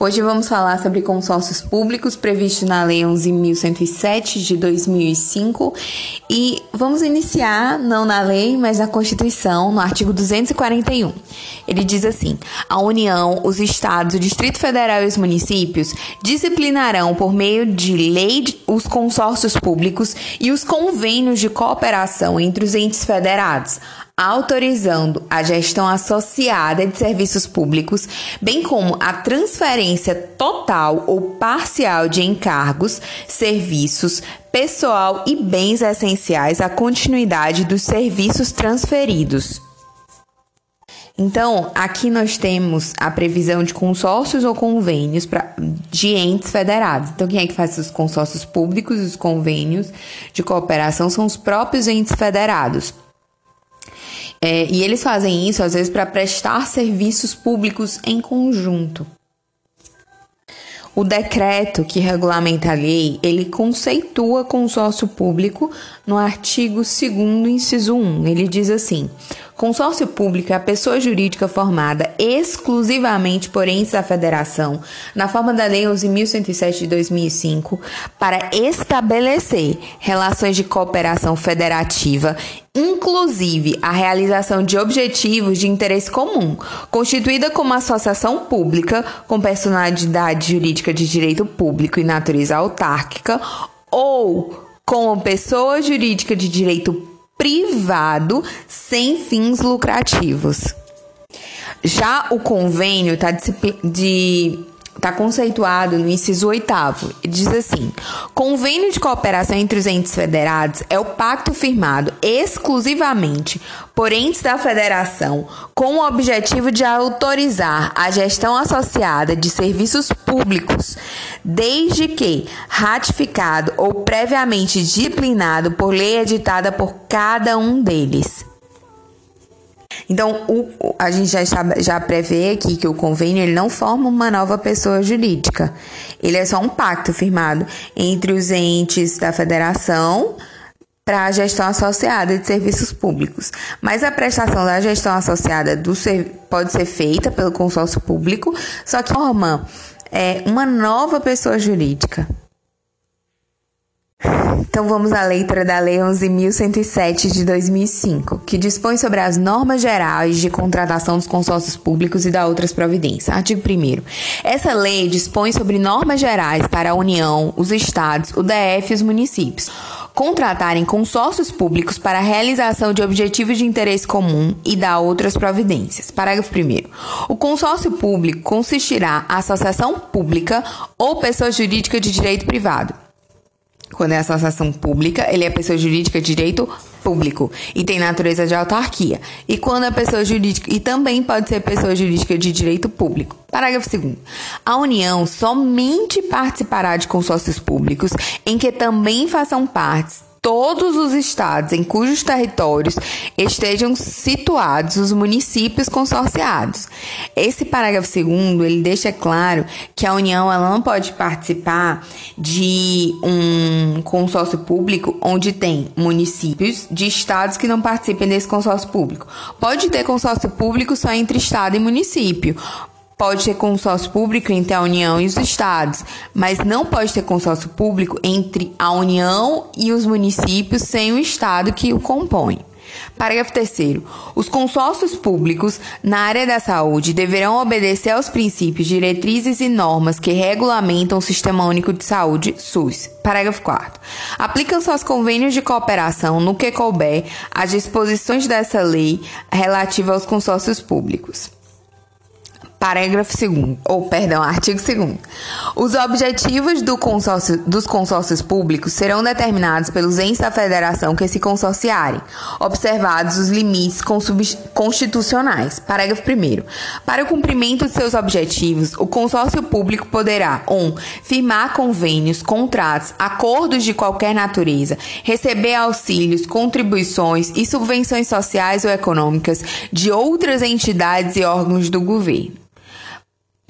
Hoje vamos falar sobre consórcios públicos previsto na Lei 11.107 de 2005 e vamos iniciar, não na lei, mas na Constituição, no artigo 241. Ele diz assim: a União, os Estados, o Distrito Federal e os municípios disciplinarão por meio de lei os consórcios públicos e os convênios de cooperação entre os entes federados, autorizando a gestão associada de serviços públicos, bem como a transferência total ou parcial de encargos, serviços, pessoal e bens essenciais à continuidade dos serviços transferidos. Então, aqui nós temos a previsão de consórcios ou convênios de entes federados. Então, quem é que faz os consórcios públicos? Os convênios de cooperação são os próprios entes federados. E eles fazem isso, às vezes, para prestar serviços públicos em conjunto. O decreto que regulamenta a lei, ele conceitua consórcio público no artigo 2º, inciso 1. Ele diz assim: consórcio público é a pessoa jurídica formada exclusivamente por entes da federação, na forma da Lei 11.107 de 2005, para estabelecer relações de cooperação federativa, inclusive a realização de objetivos de interesse comum, constituída como associação pública com personalidade jurídica de direito público e natureza autárquica, ou como pessoa jurídica de direito privado sem fins lucrativos. Já o convênio está conceituado no inciso 8º, diz assim: convênio de cooperação entre os entes federados é o pacto firmado exclusivamente por entes da federação com o objetivo de autorizar a gestão associada de serviços públicos, desde que ratificado ou previamente disciplinado por lei editada por cada um deles. Então, a gente já prevê aqui que o convênio ele não forma uma nova pessoa jurídica. Ele é só um pacto firmado entre os entes da federação para a gestão associada de serviços públicos. Mas a prestação da gestão associada pode ser feita pelo consórcio público, só que forma uma nova pessoa jurídica. Então vamos à letra da Lei 11.107 de 2005, que dispõe sobre as normas gerais de contratação dos consórcios públicos e da outras providências. Artigo 1º. Essa lei dispõe sobre normas gerais para a União, os Estados, o DF e os municípios contratarem consórcios públicos para a realização de objetivos de interesse comum e da outras providências. Parágrafo 1º. O consórcio público consistirá a associação pública ou pessoa jurídica de direito privado. Quando é associação pública, ele é pessoa jurídica de direito público e tem natureza de autarquia. E quando é pessoa jurídica, e também pode ser pessoa jurídica de direito público. Parágrafo 2º. A União somente participará de consórcios públicos em que também façam parte todos os estados em cujos territórios estejam situados os municípios consorciados. Esse parágrafo 2º, ele deixa claro que a União ela não pode participar de um consórcio público onde tem municípios de estados que não participem desse consórcio público. Pode ter consórcio público só entre estado e município. Pode ter consórcio público entre a União e os estados, mas não pode ter consórcio público entre a União e os municípios sem o estado que o compõe. Parágrafo 3º. Os consórcios públicos na área da saúde deverão obedecer aos princípios, diretrizes e normas que regulamentam o Sistema Único de Saúde, SUS. Parágrafo 4º. Aplicam-se aos convênios de cooperação, no que couber, as disposições dessa lei relativa aos consórcios públicos. Artigo 2º. Os objetivos dos consórcios públicos serão determinados pelos entes da federação que se consorciarem, observados os limites constitucionais. Parágrafo 1º. Para o cumprimento de seus objetivos, o consórcio público poderá: 1. Firmar convênios, contratos, acordos de qualquer natureza, receber auxílios, contribuições e subvenções sociais ou econômicas de outras entidades e órgãos do governo.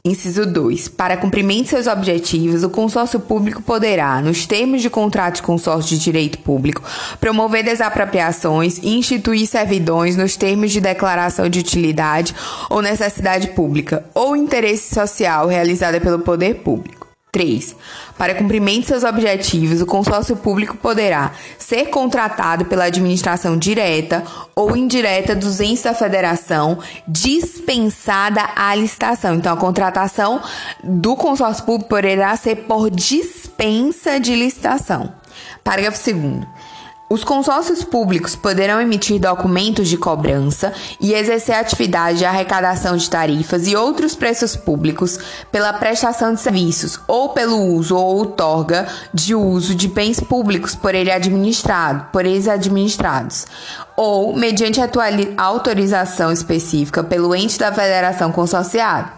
Inciso 2. Para cumprimento de seus objetivos, o consórcio público poderá, nos termos de contrato de consórcio de direito público, promover desapropriações e instituir servidões nos termos de declaração de utilidade ou necessidade pública ou interesse social realizada pelo poder público. 3. Para cumprimento de seus objetivos, o consórcio público poderá ser contratado pela administração direta ou indireta dos entes da federação, dispensada a licitação. Então, a contratação do consórcio público poderá ser por dispensa de licitação. Parágrafo 2º. Os consórcios públicos poderão emitir documentos de cobrança e exercer atividade de arrecadação de tarifas e outros preços públicos pela prestação de serviços ou pelo uso ou outorga de uso de bens públicos por eles administrados, ou mediante autorização específica pelo ente da federação consorciada.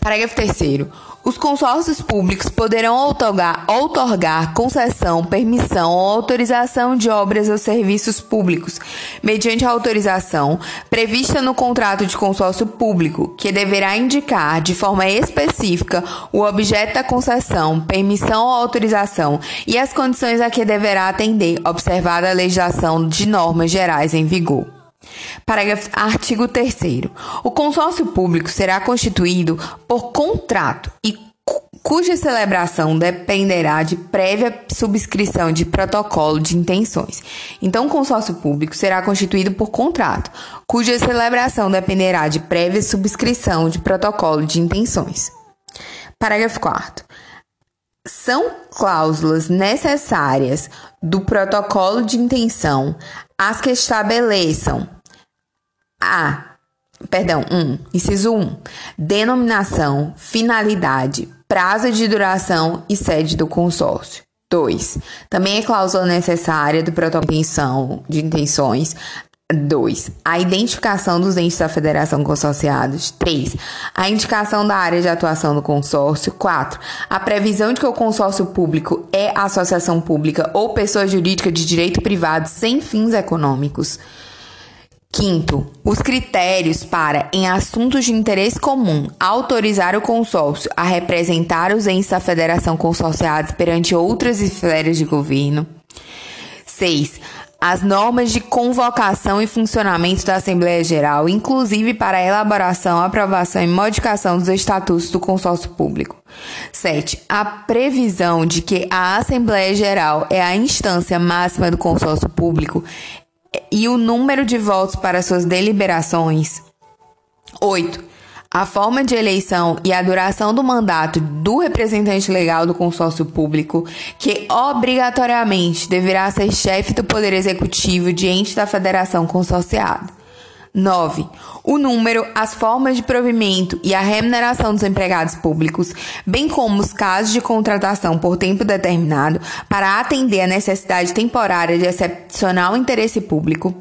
Parágrafo 3º. Os consórcios públicos poderão outorgar concessão, permissão ou autorização de obras ou serviços públicos, mediante a autorização prevista no contrato de consórcio público, que deverá indicar de forma específica o objeto da concessão, permissão ou autorização e as condições a que deverá atender, observada a legislação de normas gerais em vigor. Artigo 3º. O consórcio público será constituído por contrato e cuja celebração dependerá de prévia subscrição de protocolo de intenções. Então, o consórcio público será constituído por contrato, cuja celebração dependerá de prévia subscrição de protocolo de intenções. Parágrafo 4º. São cláusulas necessárias do protocolo de intenção as que estabeleçam Inciso 1. Denominação, finalidade, prazo de duração e sede do consórcio. 2. Também é cláusula necessária do protocolo de intenções. 2. A identificação dos entes da federação consorciados. 3. A indicação da área de atuação do consórcio. 4. A previsão de que o consórcio público é associação pública ou pessoa jurídica de direito privado sem fins econômicos. 5º, os critérios para, em assuntos de interesse comum, autorizar o consórcio a representar os entes da federação consorciados perante outras esferas de governo. 6. As normas de convocação e funcionamento da Assembleia Geral, inclusive para a elaboração, aprovação e modificação dos estatutos do consórcio público. 7. A previsão de que a Assembleia Geral é a instância máxima do consórcio público e o número de votos para suas deliberações. 8. A forma de eleição e a duração do mandato do representante legal do consórcio público, que obrigatoriamente deverá ser chefe do Poder Executivo de ente da federação consorciada. 9. O número, as formas de provimento e a remuneração dos empregados públicos, bem como os casos de contratação por tempo determinado para atender a necessidade temporária de excepcional interesse público.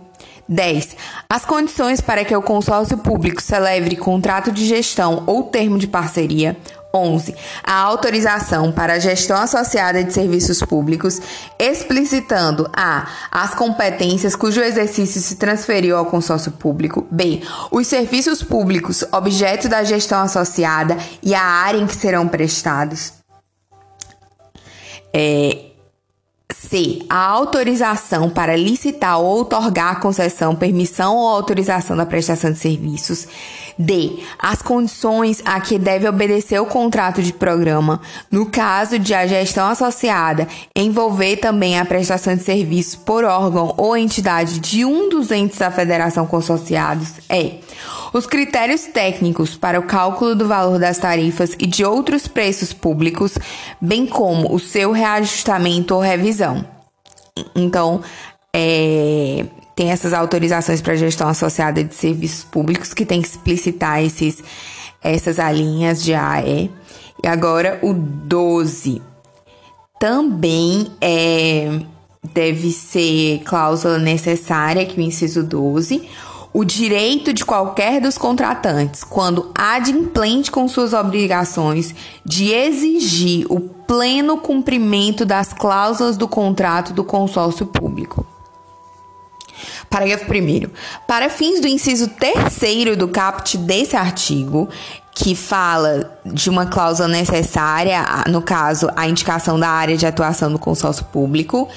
10. As condições para que o consórcio público celebre contrato de gestão ou termo de parceria. 11. A autorização para a gestão associada de serviços públicos, explicitando a. as competências cujo exercício se transferiu ao consórcio público, b. os serviços públicos objeto da gestão associada e a área em que serão prestados. C. A autorização para licitar ou outorgar concessão, permissão ou autorização da prestação de serviços. D. As condições a que deve obedecer o contrato de programa, no caso de a gestão associada envolver também a prestação de serviços por órgão ou entidade de um dos entes da federação consorciados. E. Os critérios técnicos para o cálculo do valor das tarifas e de outros preços públicos, bem como o seu reajustamento ou revisão. Então, tem essas autorizações para gestão associada de serviços públicos que tem que explicitar essas alíneas de A a E. E agora o 12. Também deve ser cláusula necessária, que o inciso 12. O direito de qualquer dos contratantes, quando adimplente com suas obrigações, de exigir o pleno cumprimento das cláusulas do contrato do consórcio público. Parágrafo 1º. Para fins do inciso 3º do caput desse artigo, que fala de uma cláusula necessária, no caso, a indicação da área de atuação do consórcio público.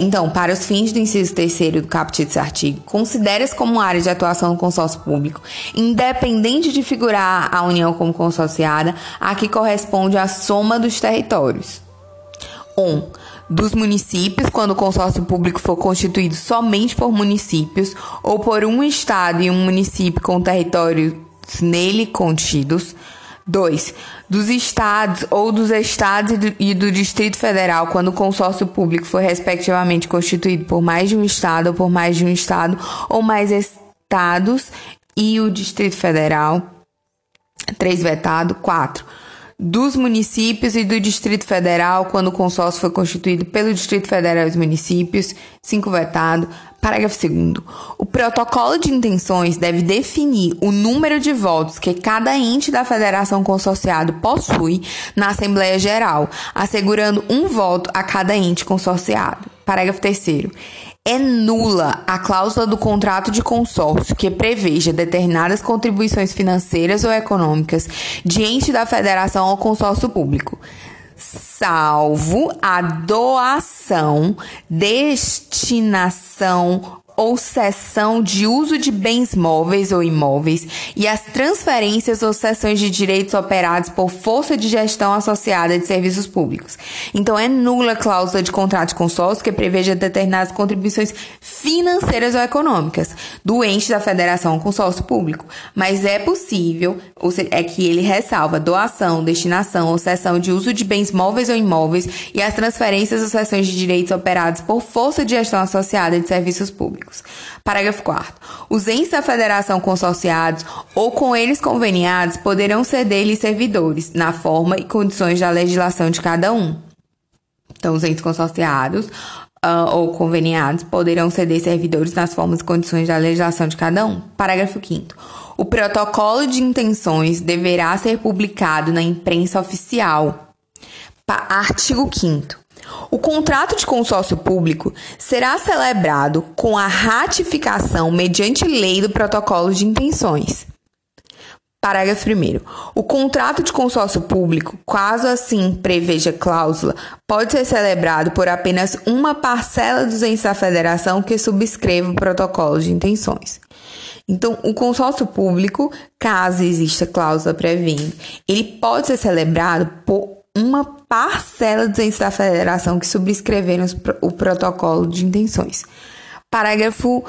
Então, para os fins do inciso 3º do caput desse artigo, considera-se como área de atuação do consórcio público, independente de figurar a União como consorciada, a que corresponde a soma dos territórios. 1. Dos municípios, quando o consórcio público for constituído somente por municípios ou por um estado e um município com território nele contidos. 2. Dos estados ou dos estados e do Distrito Federal, quando o consórcio público for respectivamente constituído por mais de um estado ou por mais de um estado ou mais estados e o Distrito Federal. 3. Vetado. 4. Dos municípios e do Distrito Federal, quando o consórcio foi constituído pelo Distrito Federal e os municípios. 5. Vetado. Parágrafo 2º. O protocolo de intenções deve definir o número de votos que cada ente da federação consorciado possui na Assembleia Geral, assegurando um voto a cada ente consorciado. Parágrafo 3º. É nula a cláusula do contrato de consórcio que preveja determinadas contribuições financeiras ou econômicas de ente da federação ao consórcio público, salvo a doação, destinação ou cessão de uso de bens móveis ou imóveis e as transferências ou cessões de direitos operados por força de gestão associada de serviços públicos. Então, é nula a cláusula de contrato de consórcio que preveja determinadas contribuições financeiras ou econômicas do ente da federação ou consórcio público, mas é possível, ou seja, é que ele ressalva doação, destinação ou cessão de uso de bens móveis ou imóveis e as transferências ou cessões de direitos operados por força de gestão associada de serviços públicos. Parágrafo 4º. Os entes da federação consorciados ou com eles conveniados poderão ceder-lhes servidores, na forma e condições da legislação de cada um. Então, os entes consorciados ou conveniados poderão ceder servidores nas formas e condições da legislação de cada um. Parágrafo 5º. O protocolo de intenções deverá ser publicado na imprensa oficial. Artigo 5º. O contrato de consórcio público será celebrado com a ratificação mediante lei do protocolo de intenções. Parágrafo 1º. O contrato de consórcio público, caso assim preveja cláusula, pode ser celebrado por apenas uma parcela dos entes da federação que subscreva o protocolo de intenções. Então, o consórcio público, caso exista cláusula prevendo, ele pode ser celebrado por uma parcela dos entes da federação que subscreveram o protocolo de intenções. Parágrafo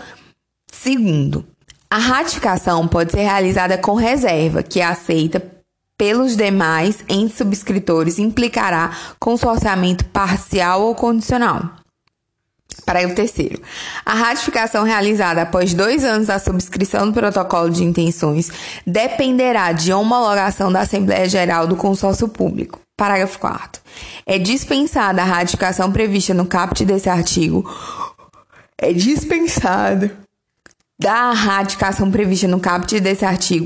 2º. A ratificação pode ser realizada com reserva, que é aceita pelos demais entes subscritores e implicará consorciamento parcial ou condicional. Parágrafo 3º. A ratificação realizada após 2 anos da subscrição do protocolo de intenções dependerá de homologação da Assembleia Geral do Consórcio Público. Parágrafo 4º. É dispensada a ratificação prevista no caput desse artigo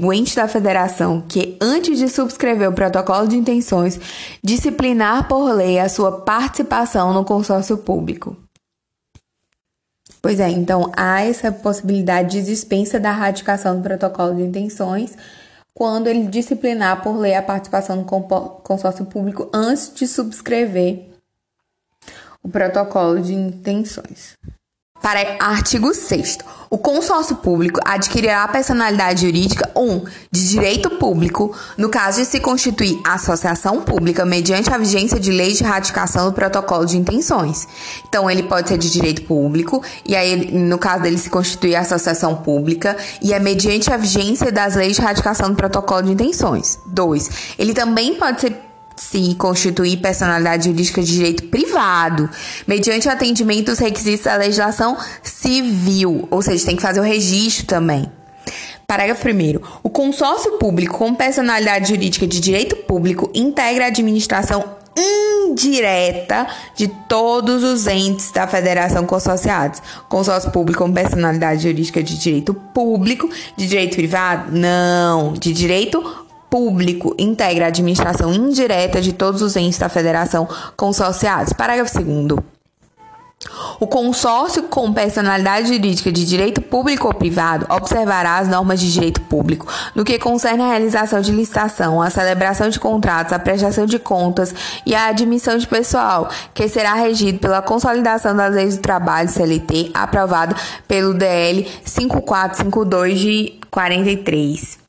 o ente da federação que, antes de subscrever o protocolo de intenções, disciplinar por lei a sua participação no consórcio público. Pois é, então há essa possibilidade de dispensa da ratificação do protocolo de intenções quando ele disciplinar por lei a participação no consórcio público antes de subscrever o protocolo de intenções. Artigo 6º. O consórcio público adquirirá personalidade jurídica 1. De direito público, no caso de se constituir associação pública mediante a vigência de lei de ratificação do protocolo de intenções. Então, ele pode ser de direito público, e aí, no caso dele se constituir associação pública, e é mediante a vigência das leis de ratificação do protocolo de intenções. 2. Ele também pode ser se constituir personalidade jurídica de direito privado, mediante atendimento aos requisitos da legislação civil, ou seja, tem que fazer o registro também. Parágrafo 1º. O consórcio público com personalidade jurídica de direito público integra a administração indireta de todos os entes da federação consorciados. Consórcio público com personalidade jurídica de direito público, de direito privado? Não, de direito público integra a administração indireta de todos os entes da federação consorciados. Parágrafo 2º. O consórcio com personalidade jurídica de direito público ou privado observará as normas de direito público no que concerne a realização de licitação, a celebração de contratos, a prestação de contas e a admissão de pessoal, que será regido pela Consolidação das Leis do Trabalho (CLT), aprovado pelo DL 5452 de 43.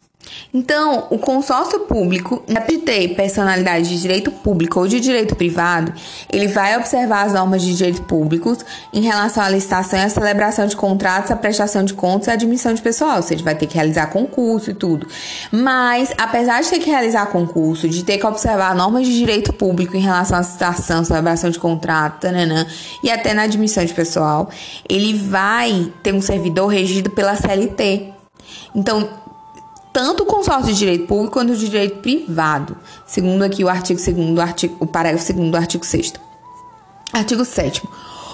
Então, o consórcio público, na ter personalidade de direito público ou de direito privado, ele vai observar as normas de direito público em relação à licitação e à celebração de contratos, à prestação de contas e à admissão de pessoal, ou seja, vai ter que realizar concurso e tudo. Mas, apesar de ter que realizar concurso, de ter que observar normas de direito público em relação à licitação, celebração de contrato, tananã, e até na admissão de pessoal, ele vai ter um servidor regido pela CLT. Então, tanto o consórcio de direito público quanto o de direito privado, segundo aqui o artigo 2º, o parágrafo 2º do artigo 6º. Artigo 7º.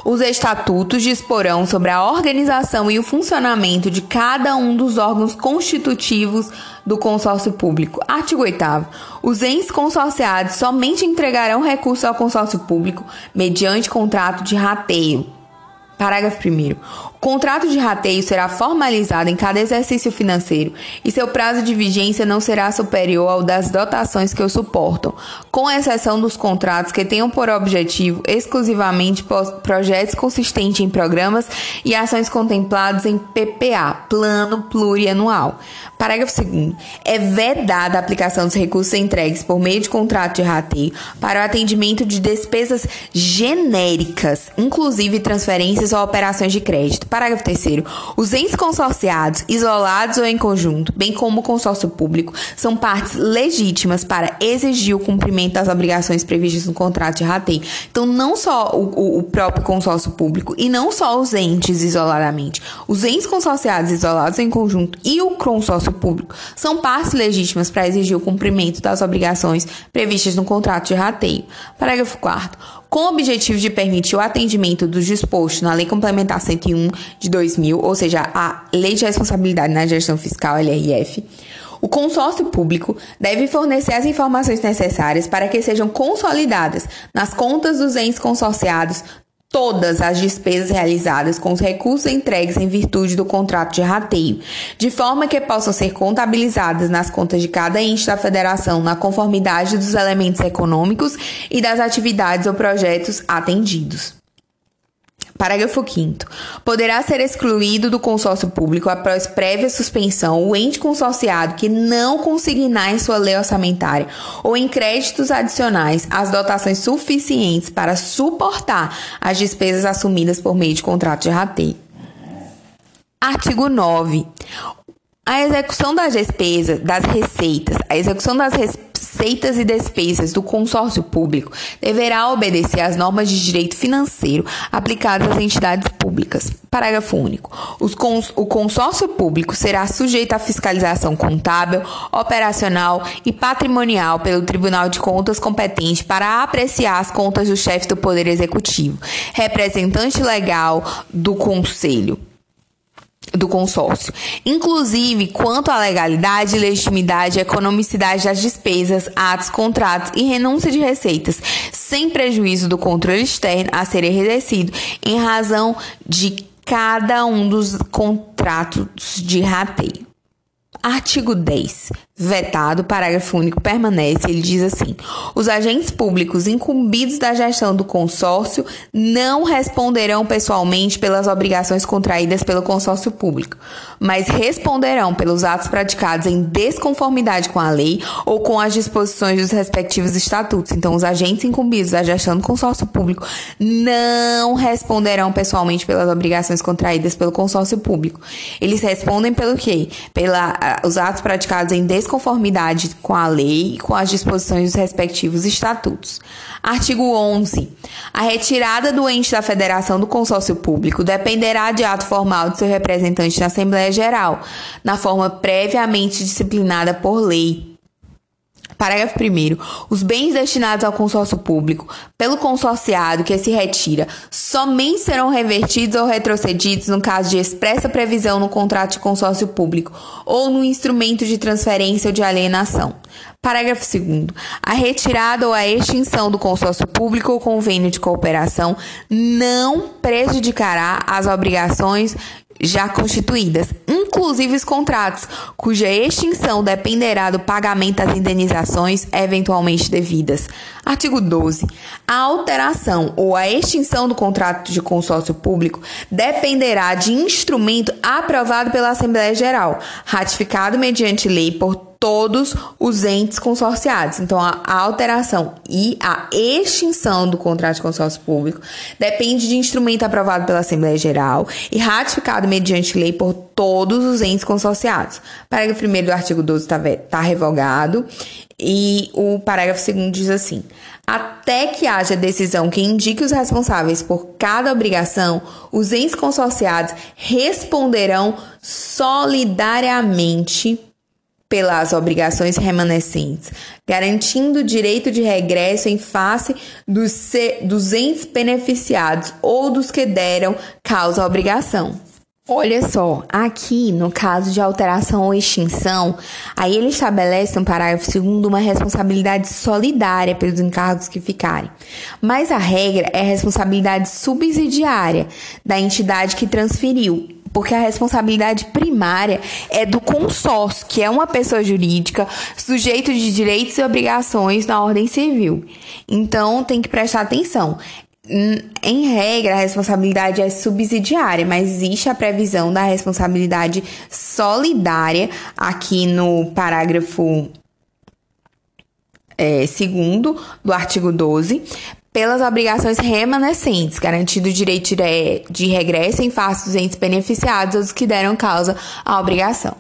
Os estatutos disporão sobre a organização e o funcionamento de cada um dos órgãos constitutivos do consórcio público. Artigo 8º. Os entes consorciados somente entregarão recurso ao consórcio público mediante contrato de rateio. Parágrafo 1º. O contrato de rateio será formalizado em cada exercício financeiro e seu prazo de vigência não será superior ao das dotações que o suportam, com exceção dos contratos que tenham por objetivo exclusivamente projetos consistentes em programas e ações contemplados em PPA, Plano Plurianual. Parágrafo 2º. É vedada a aplicação dos recursos entregues por meio de contrato de rateio para o atendimento de despesas genéricas, inclusive transferências ou operações de crédito. Parágrafo 3º. Os entes consorciados, isolados ou em conjunto, bem como o consórcio público, são partes legítimas para exigir o cumprimento das obrigações previstas no contrato de rateio. Então, não só o próprio consórcio público e não só os entes isoladamente. Os entes consorciados, isolados ou em conjunto e o consórcio público são partes legítimas para exigir o cumprimento das obrigações previstas no contrato de rateio. Parágrafo 4º. Com o objetivo de permitir o atendimento dos dispostos na Lei Complementar 101 de 2000, ou seja, a Lei de Responsabilidade na Gestão Fiscal, LRF, o consórcio público deve fornecer as informações necessárias para que sejam consolidadas nas contas dos entes consorciados todas as despesas realizadas com os recursos entregues em virtude do contrato de rateio, de forma que possam ser contabilizadas nas contas de cada ente da federação na conformidade dos elementos econômicos e das atividades ou projetos atendidos. Parágrafo 5º. Poderá ser excluído do consórcio público, após prévia suspensão, o ente consorciado que não consignar em sua lei orçamentária ou em créditos adicionais as dotações suficientes para suportar as despesas assumidas por meio de contrato de rateio. Artigo 9. A execução das despesas, das receitas, a execução das receitas e despesas do consórcio público deverá obedecer às normas de direito financeiro aplicadas às entidades públicas. Parágrafo único. O consórcio público será sujeito à fiscalização contábil, operacional e patrimonial pelo Tribunal de Contas competente para apreciar as contas do chefe do Poder Executivo, representante legal do Conselho do consórcio, inclusive quanto à legalidade, legitimidade e economicidade das despesas, atos, contratos e renúncia de receitas, sem prejuízo do controle externo a ser exercido em razão de cada um dos contratos de rateio. Artigo 10. Vetado, parágrafo único permanece. Ele diz assim: os agentes públicos incumbidos da gestão do consórcio não responderão pessoalmente pelas obrigações contraídas pelo consórcio público, mas responderão pelos atos praticados em desconformidade com a lei ou com as disposições dos respectivos estatutos. Então, os agentes incumbidos da gestão do consórcio público não responderão pessoalmente pelas obrigações contraídas pelo consórcio público. Eles respondem pelo quê? Os atos praticados em desconformidade com a lei e com as disposições dos respectivos estatutos. Artigo 11. A retirada do ente da federação do consórcio público dependerá de ato formal de seu representante na Assembleia Geral, na forma previamente disciplinada por lei. Parágrafo 1º. Os bens destinados ao consórcio público pelo consorciado que se retira somente serão revertidos ou retrocedidos no caso de expressa previsão no contrato de consórcio público ou no instrumento de transferência ou de alienação. Parágrafo 2º. A retirada ou a extinção do consórcio público ou convênio de cooperação não prejudicará as obrigações já constituídas, inclusive os contratos, cuja extinção dependerá do pagamento das indenizações eventualmente devidas. Artigo 12. A alteração ou a extinção do contrato de consórcio público dependerá de instrumento aprovado pela Assembleia Geral, ratificado mediante lei por todos os entes consorciados. Então, a alteração e a extinção do contrato de consórcio público depende de instrumento aprovado pela Assembleia Geral e ratificado mediante lei por todos os entes consorciados. Parágrafo 1º do artigo 12 está revogado e o parágrafo 2º diz assim: até que haja decisão que indique os responsáveis por cada obrigação, os entes consorciados responderão solidariamente pelas obrigações remanescentes, garantindo o direito de regresso em face dos entes beneficiados ou dos que deram causa à obrigação. Olha só, aqui no caso de alteração ou extinção, aí ele estabelece no parágrafo 2º uma responsabilidade solidária pelos encargos que ficarem. Mas a regra é a responsabilidade subsidiária da entidade que transferiu, porque a responsabilidade primária é do consórcio, que é uma pessoa jurídica, sujeito de direitos e obrigações na ordem civil. Então, tem que prestar atenção. Em regra, a responsabilidade é subsidiária, mas existe a previsão da responsabilidade solidária aqui no parágrafo 2º do artigo 12, pelas obrigações remanescentes, garantido o direito de regresso em face dos entes beneficiados ou dos que deram causa à obrigação.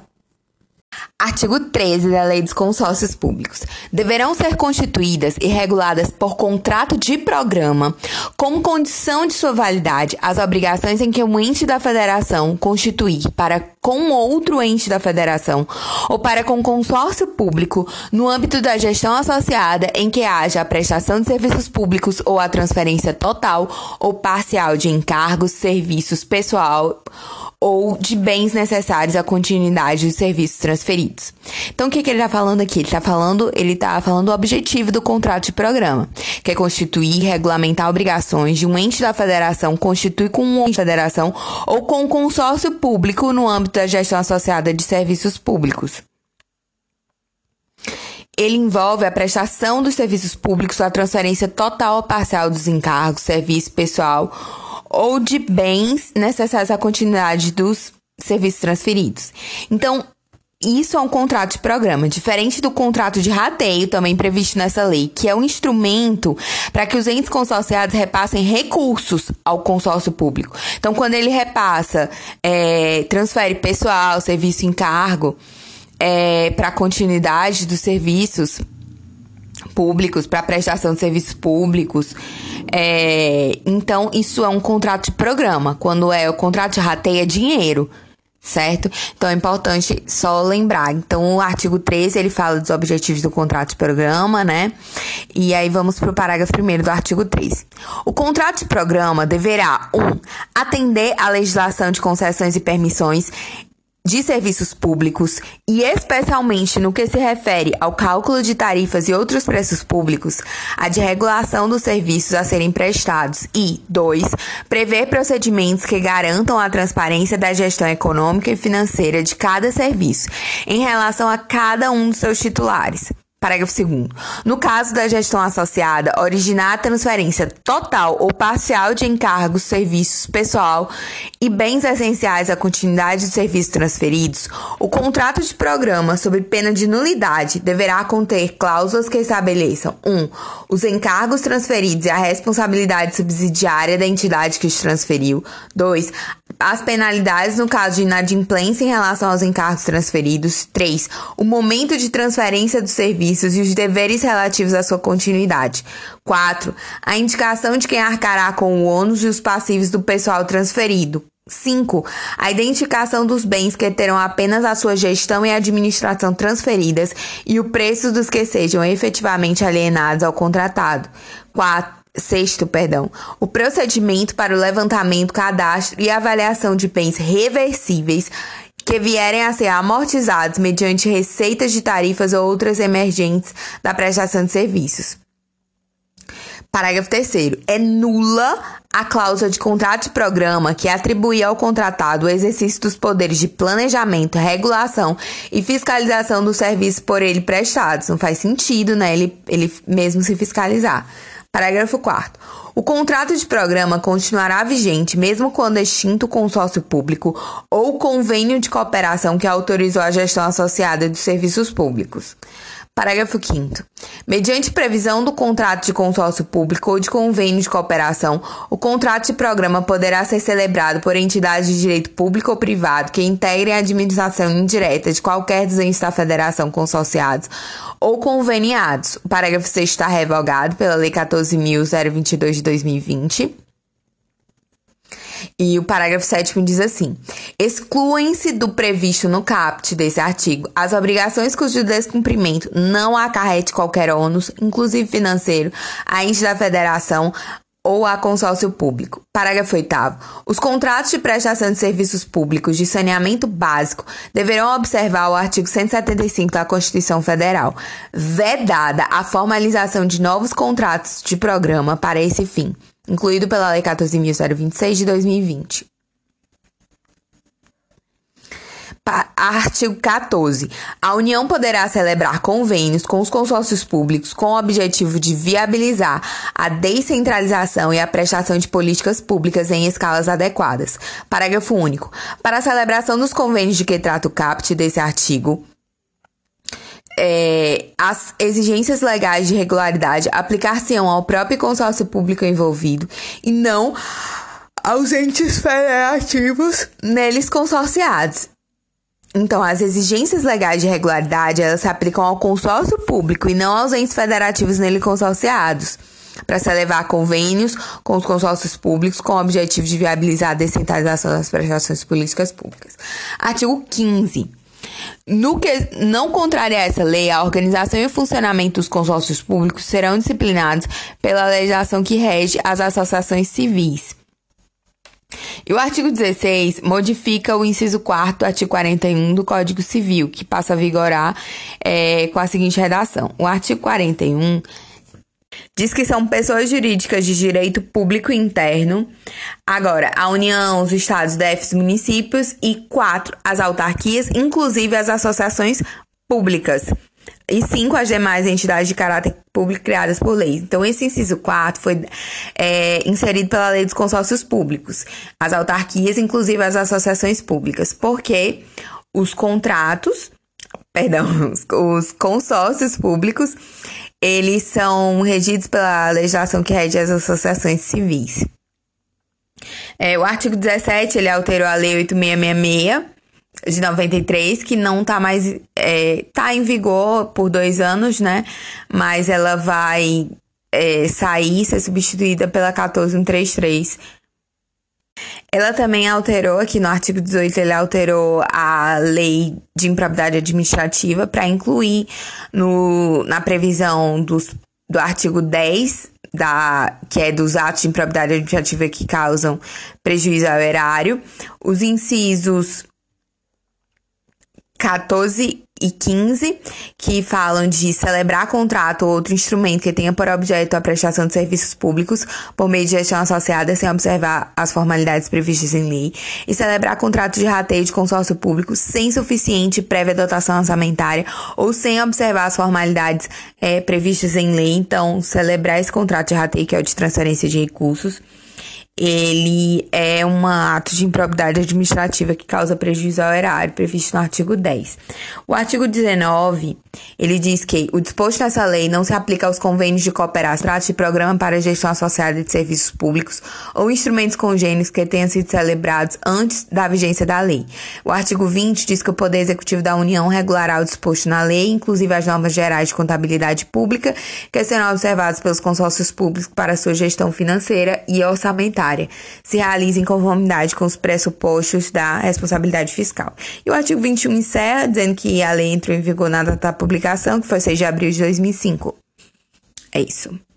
Artigo 13 da Lei dos Consórcios Públicos. Deverão ser constituídas e reguladas por contrato de programa, como condição de sua validade, as obrigações em que um ente da federação constituir para com outro ente da federação ou para com consórcio público no âmbito da gestão associada em que haja a prestação de serviços públicos ou a transferência total ou parcial de encargos, serviços pessoal ou de bens necessários à continuidade dos serviços transferidos. Então, o que ele está falando aqui? Ele está falando o objetivo do contrato de programa, que é constituir e regulamentar obrigações de um ente da federação, constituir com um ente da federação ou com um consórcio público no âmbito da gestão associada de serviços públicos. Ele envolve a prestação dos serviços públicos, a transferência total ou parcial dos encargos, serviço pessoal ou de bens necessários à continuidade dos serviços transferidos. Então, isso é um contrato de programa, diferente do contrato de rateio, também previsto nessa lei, que é um instrumento para que os entes consorciados repassem recursos ao consórcio público. Então, quando ele repassa, transfere pessoal, serviço, encargo, para a continuidade dos serviços públicos, para a prestação de serviços públicos. Então, isso é um contrato de programa. Quando é o contrato de rateio, é dinheiro, certo? Então, é importante só lembrar. Então, o artigo 13, ele fala dos objetivos do contrato de programa, né? E aí, vamos para o parágrafo 1º do artigo 13. O contrato de programa deverá, 1. Atender à legislação de concessões e permissões de serviços públicos e especialmente no que se refere ao cálculo de tarifas e outros preços públicos, a de regulação dos serviços a serem prestados e, 2, prever procedimentos que garantam a transparência da gestão econômica e financeira de cada serviço em relação a cada um dos seus titulares. Parágrafo 2º. No caso da gestão associada, originar a transferência total ou parcial de encargos, serviços, pessoal e bens essenciais à continuidade dos serviços transferidos, o contrato de programa, sob pena de nulidade, deverá conter cláusulas que estabeleçam 1. Os encargos transferidos e a responsabilidade subsidiária da entidade que os transferiu. 2. As penalidades no caso de inadimplência em relação aos encargos transferidos. 3. O momento de transferência dos serviços e os deveres relativos à sua continuidade. 4. A indicação de quem arcará com o ônus e os passivos do pessoal transferido. 5. A identificação dos bens que terão apenas a sua gestão e administração transferidas e o preço dos que sejam efetivamente alienados ao contratado. 6. O procedimento para o levantamento, cadastro e avaliação de bens reversíveis que vierem a ser amortizados mediante receitas de tarifas ou outras emergentes da prestação de serviços. Parágrafo 3º. É nula a cláusula de contrato de programa que atribui ao contratado o exercício dos poderes de planejamento, regulação e fiscalização dos serviços por ele prestados. Não faz sentido, né? Ele mesmo se fiscalizar. Parágrafo 4º. O contrato de programa continuará vigente mesmo quando extinto o consórcio público ou convênio de cooperação que autorizou a gestão associada dos serviços públicos. Parágrafo 5º. Mediante previsão do contrato de consórcio público ou de convênio de cooperação, o contrato de programa poderá ser celebrado por entidade de direito público ou privado que integrem a administração indireta de qualquer dos entes da federação consorciados ou conveniados. O parágrafo 6 está revogado pela Lei 14.022 de 2020. E o parágrafo 7º diz assim: excluem-se do previsto no caput desse artigo as obrigações cujo descumprimento não acarrete qualquer ônus, inclusive financeiro, a ente da federação ou a consórcio público. Parágrafo 8º. Os contratos de prestação de serviços públicos de saneamento básico deverão observar o artigo 175 da Constituição Federal, vedada a formalização de novos contratos de programa para esse fim, incluído pela Lei 14.026 de 2020. Artigo 14. A União poderá celebrar convênios com os consórcios públicos com o objetivo de viabilizar a descentralização e a prestação de políticas públicas em escalas adequadas. Parágrafo único. Para a celebração dos convênios de que trata o caput desse artigo, as exigências legais de regularidade aplicar-se-ão ao próprio consórcio público envolvido e não aos entes federativos neles consorciados. Então, as exigências legais de regularidade, elas se aplicam ao consórcio público e não aos entes federativos nele consorciados, para celebrar convênios com os consórcios públicos com o objetivo de viabilizar a descentralização das prestações políticas públicas. Artigo 15. No que não contrariar essa lei, a organização e o funcionamento dos consórcios públicos serão disciplinados pela legislação que rege as associações civis. E o artigo 16 modifica o inciso 4º do artigo 41 do Código Civil, que passa a vigorar com a seguinte redação. O artigo 41 diz que são pessoas jurídicas de direito público interno, agora, a União, os Estados, DFs, municípios e 4, as autarquias, inclusive as associações públicas, e 5, as demais entidades de caráter público criadas por lei. Então, esse inciso 4 foi inserido pela Lei dos Consórcios Públicos, as autarquias, inclusive as associações públicas, porque os consórcios públicos, eles são regidos pela legislação que rege as associações civis. O artigo 17, ele alterou a Lei 8666 de 93, que não tá mais... tá em vigor por 2 anos, né? Mas ela vai ser substituída pela 14.133. Ela também alterou, aqui no artigo 18, ele alterou a lei de improbidade administrativa para incluir na previsão do artigo 10, que é dos atos de improbidade administrativa que causam prejuízo ao erário, os incisos 14 e 15, que falam de celebrar contrato ou outro instrumento que tenha por objeto a prestação de serviços públicos por meio de gestão associada sem observar as formalidades previstas em lei, e celebrar contrato de rateio de consórcio público sem suficiente prévia dotação orçamentária ou sem observar as formalidades previstas em lei. Então, celebrar esse contrato de rateio, que é o de transferência de recursos, ele é um ato de improbidade administrativa que causa prejuízo ao erário, previsto no artigo 10. O artigo 19, ele diz que o disposto nessa lei não se aplica aos convênios de cooperação, contratos de programa para gestão associada de serviços públicos ou instrumentos congêneres que tenham sido celebrados antes da vigência da lei. O artigo 20 diz que o Poder Executivo da União regulará o disposto na lei, inclusive as normas gerais de contabilidade pública, que serão observadas pelos consórcios públicos para sua gestão financeira e orçamentária, se realiza em conformidade com os pressupostos da responsabilidade fiscal. E o artigo 21 encerra dizendo que a lei entrou em vigor na data da publicação, que foi 6 de abril de 2005. É isso.